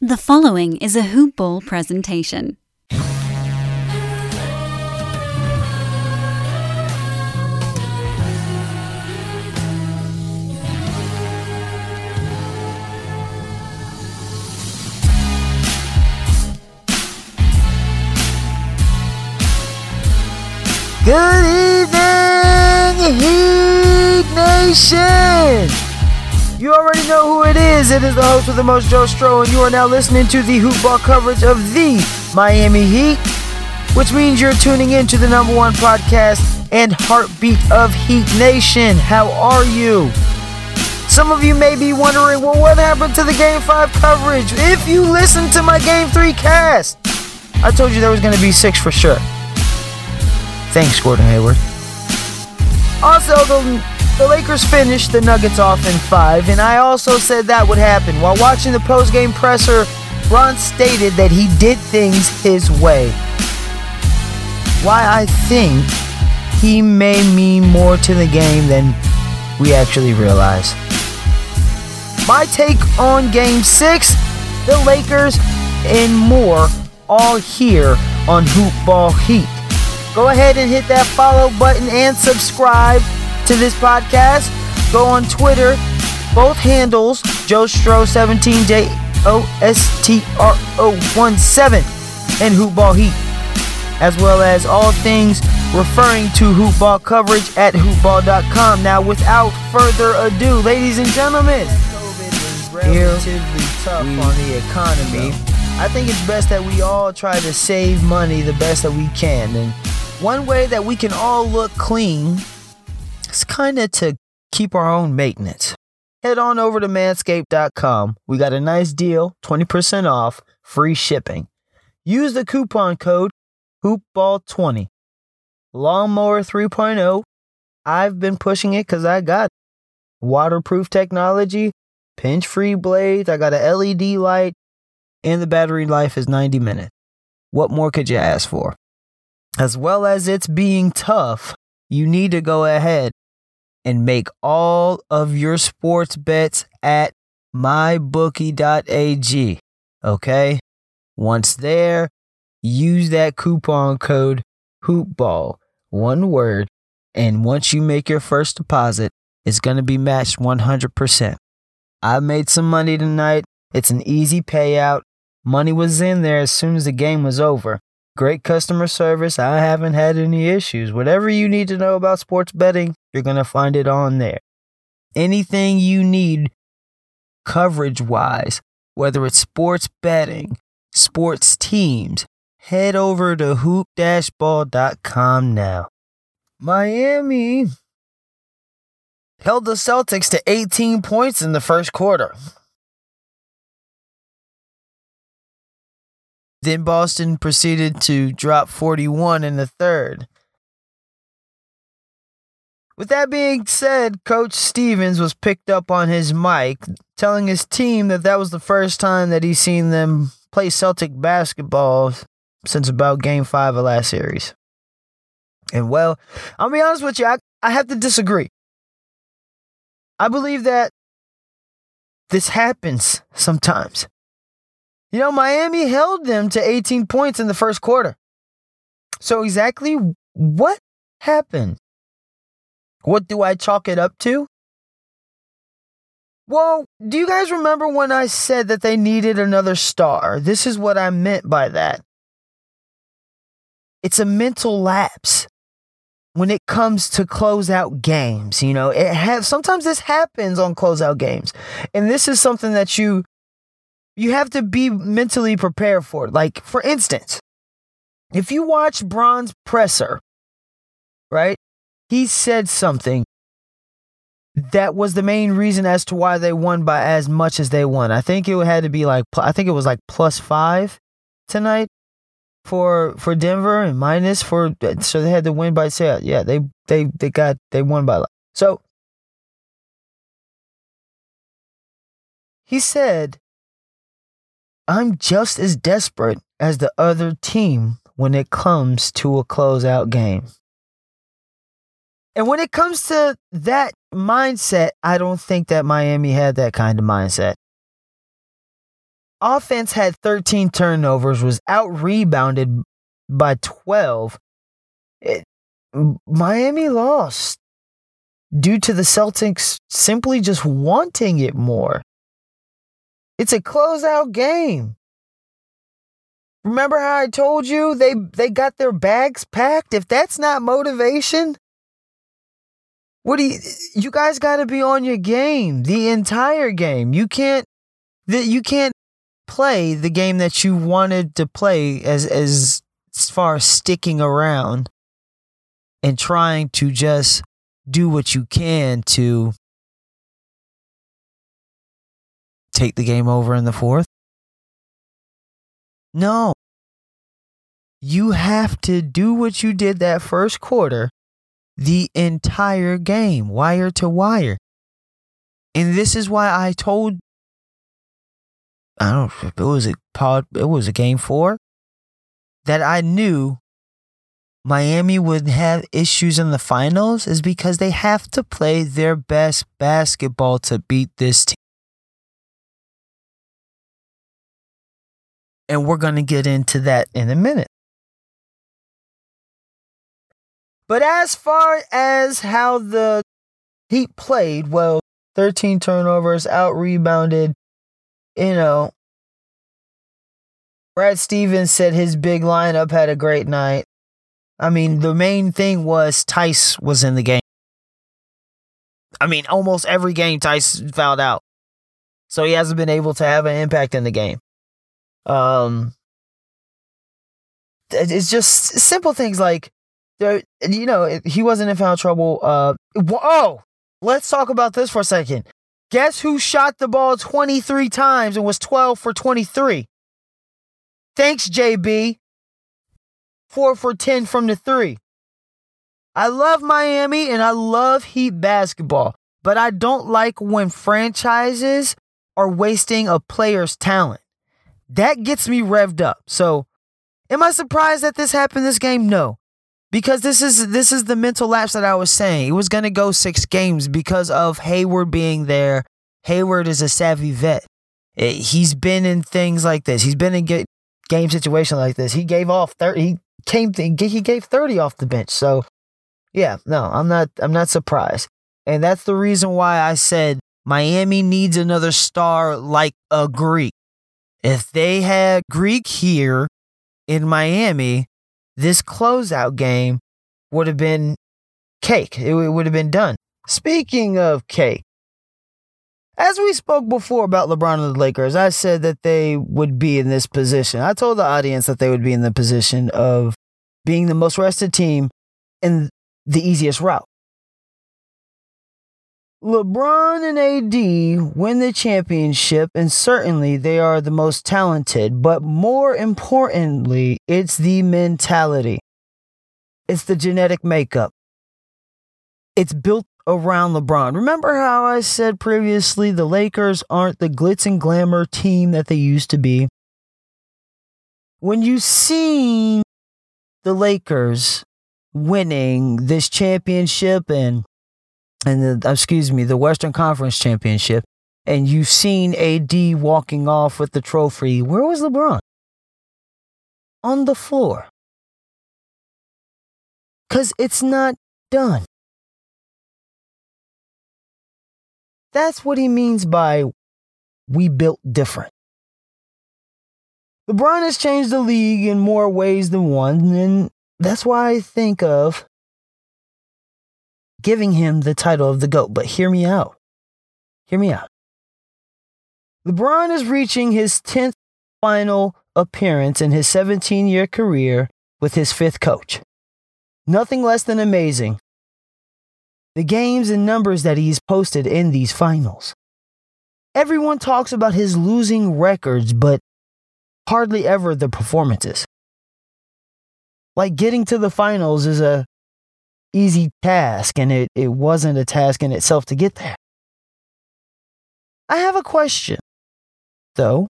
The following is a Hoop Ball presentation. Good evening, Heat Nation! You already know who it is. It is the host with the most, Joe Stro, and you are now listening to the hoopball coverage of the Miami Heat, which means you're tuning in to the number one podcast and heartbeat of Heat Nation. How are you? Some of you may be wondering, well, what happened to the Game 5 coverage? If you listened to my Game 3 cast, I told you there was going to be 6 for sure. Thanks, Gordon Hayward. Also, The Lakers finished the Nuggets off in 5, and I also said that would happen. While watching the post-game presser, Bron stated that he did things his way. Why I think he may mean more to the game than we actually realize. My take on Game 6, the Lakers, and more, all here on Hoopball Heat. Go ahead and hit that follow button and subscribe to this podcast. Go on Twitter, both handles, Joe Stro 17 JOSTRO17 and Hoopball Heat, as well as all things referring to hoopball coverage at hoopball.com. Now, without further ado, ladies and gentlemen, COVID was relatively tough on the economy. I think it's best that we all try to save money the best that we can, and one way that we can all look clean, it's kind of to keep our own maintenance. Head on over to manscaped.com. We got a nice deal, 20% off, free shipping. Use the coupon code HOOPBALL20. Lawnmower 3.0. I've been pushing it because I got it. Waterproof technology, pinch-free blades. I got a LED light, and the battery life is 90 minutes. What more could you ask for? As well as it's being tough, you need to go ahead and make all of your sports bets at mybookie.ag, okay? Once there, use that coupon code HOOPBALL, one word, and once you make your first deposit, it's going to be matched 100%. I made some money tonight. It's an easy payout. Money was in there as soon as the game was over. Great customer service. I haven't had any issues. Whatever you need to know about sports betting, you're going to find it on there. Anything you need coverage-wise, whether it's sports betting, sports teams, head over to hoop-ball.com now. Miami held the Celtics to 18 points in the first quarter. Then Boston proceeded to drop 41 in the third. With that being said, Coach Stevens was picked up on his mic, telling his team that that was the first time that he's seen them play Celtic basketball since about Game 5 of last series. And well, I'll be honest with you, I have to disagree. I believe that this happens sometimes. You know, Miami held them to 18 points in the first quarter. So exactly what happened? What do I chalk it up to? Well, do you guys remember when I said that they needed another star? This is what I meant by that. It's a mental lapse when it comes to closeout games. You know, sometimes this happens on closeout games. And this is something that you have to be mentally prepared for. Like, for instance, if you watch Bron's presser, right, he said something that was the main reason as to why they won by as much as they won. I think it had to be like, I think it was like +5 tonight for Denver and minus for, so they had to win by sale. Yeah, they won by. So he said, I'm just as desperate as the other team when it comes to a closeout game. And when it comes to that mindset, I don't think that Miami had that kind of mindset. Offense had 13 turnovers, was out-rebounded by 12. Miami lost due to the Celtics simply just wanting it more. It's a closeout game. Remember how I told you they got their bags packed? If that's not motivation, what do you guys got to be on your game the entire game. You can't play the game that you wanted to play as far as sticking around and trying to just do what you can to take the game over in the fourth. No. You have to do what you did that first quarter the entire game, wire to wire. And this is why I told, I don't know if it was a game four, that I knew Miami would have issues in the finals, is because they have to play their best basketball to beat this team. And we're going to get into that in a minute. But as far as how the Heat played, well, 13 turnovers, out-rebounded. You know, Brad Stevens said his big lineup had a great night. I mean, the main thing was Tice was in the game. I mean, almost every game Tice fouled out. So he hasn't been able to have an impact in the game. It's just simple things like, you know, he wasn't in foul trouble. Whoa! Let's talk about this for a second. Guess who shot the ball 23 times and was 12 for 23? Thanks, JB. 4 for 10 from the 3. I love Miami and I love Heat basketball, but I don't like when franchises are wasting a player's talent. That gets me revved up. So, am I surprised that this happened this game? No. Because this is the mental lapse that I was saying. It was going to go 6 games because of Hayward being there. Hayward is a savvy vet. He's been in things like this. He's been in game situations like this. He gave off 30. He gave 30 off the bench. So, yeah, no, I'm not surprised. And that's the reason why I said Miami needs another star like a Greek. If they had Greek here in Miami, this closeout game would have been cake. It would have been done. Speaking of cake, as we spoke before about LeBron and the Lakers, I said that they would be in this position. I told the audience that they would be in the position of being the most rested team and the easiest route. LeBron and AD win the championship, and certainly they are the most talented, but more importantly, it's the mentality. It's the genetic makeup. It's built around LeBron. Remember how I said previously the Lakers aren't the glitz and glamour team that they used to be? When you see the Lakers winning this championship and the Western Conference Championship, and you've seen AD walking off with the trophy, where was LeBron? On the floor. Because it's not done. That's what he means by we built different. LeBron has changed the league in more ways than one, and that's why I think of giving him the title of the GOAT. But hear me out. Hear me out. LeBron is reaching his 10th final appearance in his 17-year career with his 5th coach. Nothing less than amazing. The games and numbers that he's posted in these finals. Everyone talks about his losing records, but hardly ever the performances. Like, getting to the finals is a easy task, and it wasn't a task in itself to get there. I have a question, though.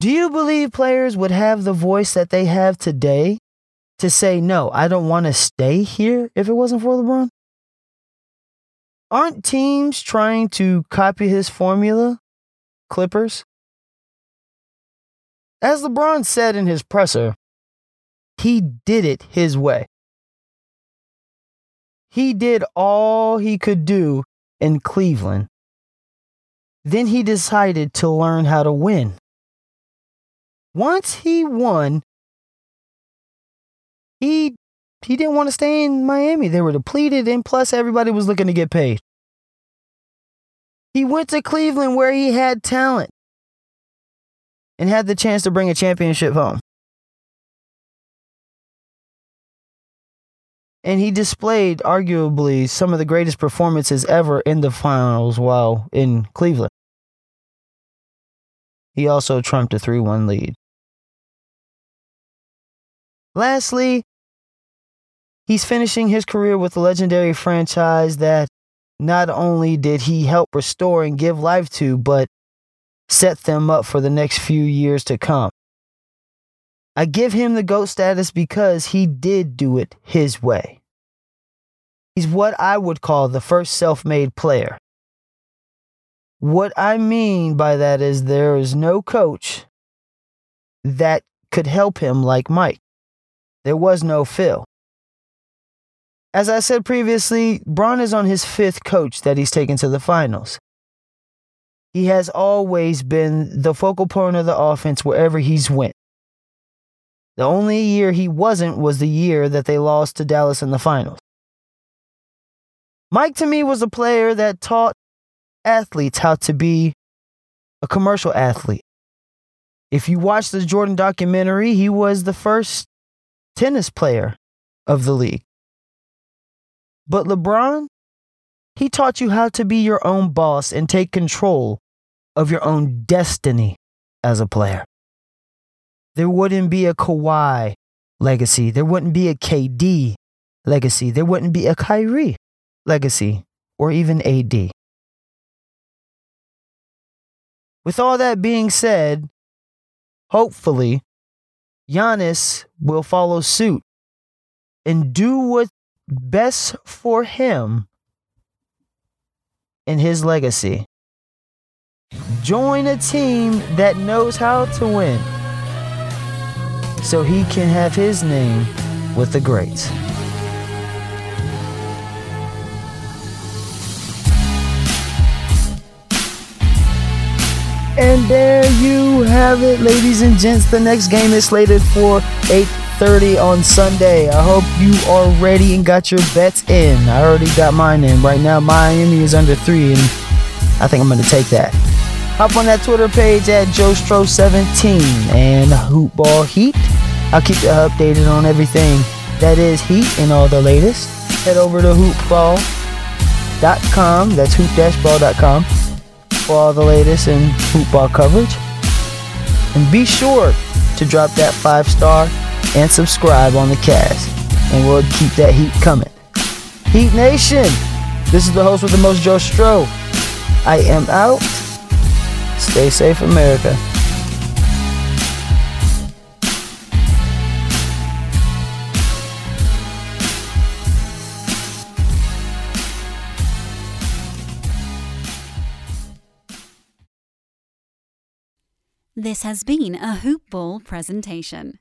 Do you believe players would have the voice that they have today to say, no, I don't want to stay here if it wasn't for LeBron? Aren't teams trying to copy his formula? Clippers? As LeBron said in his presser, he did it his way. He did all he could do in Cleveland. Then he decided to learn how to win. Once he won, he didn't want to stay in Miami. They were depleted, and plus everybody was looking to get paid. He went to Cleveland where he had talent and had the chance to bring a championship home. And he displayed arguably some of the greatest performances ever in the finals while in Cleveland. He also trumped a 3-1 lead. Lastly, he's finishing his career with a legendary franchise that not only did he help restore and give life to, but set them up for the next few years to come. I give him the GOAT status because he did do it his way. He's what I would call the first self-made player. What I mean by that is there is no coach that could help him like Mike. There was no Phil. As I said previously, Bron is on his 5th coach that he's taken to the finals. He has always been the focal point of the offense wherever he's went. The only year he wasn't was the year that they lost to Dallas in the finals. Mike, to me, was a player that taught athletes how to be a commercial athlete. If you watch the Jordan documentary, he was the first tennis player of the league. But LeBron, he taught you how to be your own boss and take control of your own destiny as a player. There wouldn't be a Kawhi legacy. There wouldn't be a KD legacy. There wouldn't be a Kyrie legacy or even AD. With all that being said, hopefully, Giannis will follow suit and do what's best for him and his legacy. Join a team that knows how to win, so he can have his name with the greats. And there you have it, ladies and gents. The next game is slated for 8:30 on Sunday. I hope you are ready and got your bets in. I already got mine in. Right now, Miami is under 3, and I think I'm going to take that. Hop on that Twitter page at Joe Stro 17 and Hoopball Heat. I'll keep you updated on everything that is Heat and all the latest. Head over to HOOPBALL.com. That's hoop-ball.com for all the latest in HOOPBALL coverage. And be sure to drop that 5-star and subscribe on the cast. And we'll keep that heat coming. Heat Nation, this is the host with the most, Joe Stro. I am out. Stay safe, America. This has been a Hoop Ball presentation.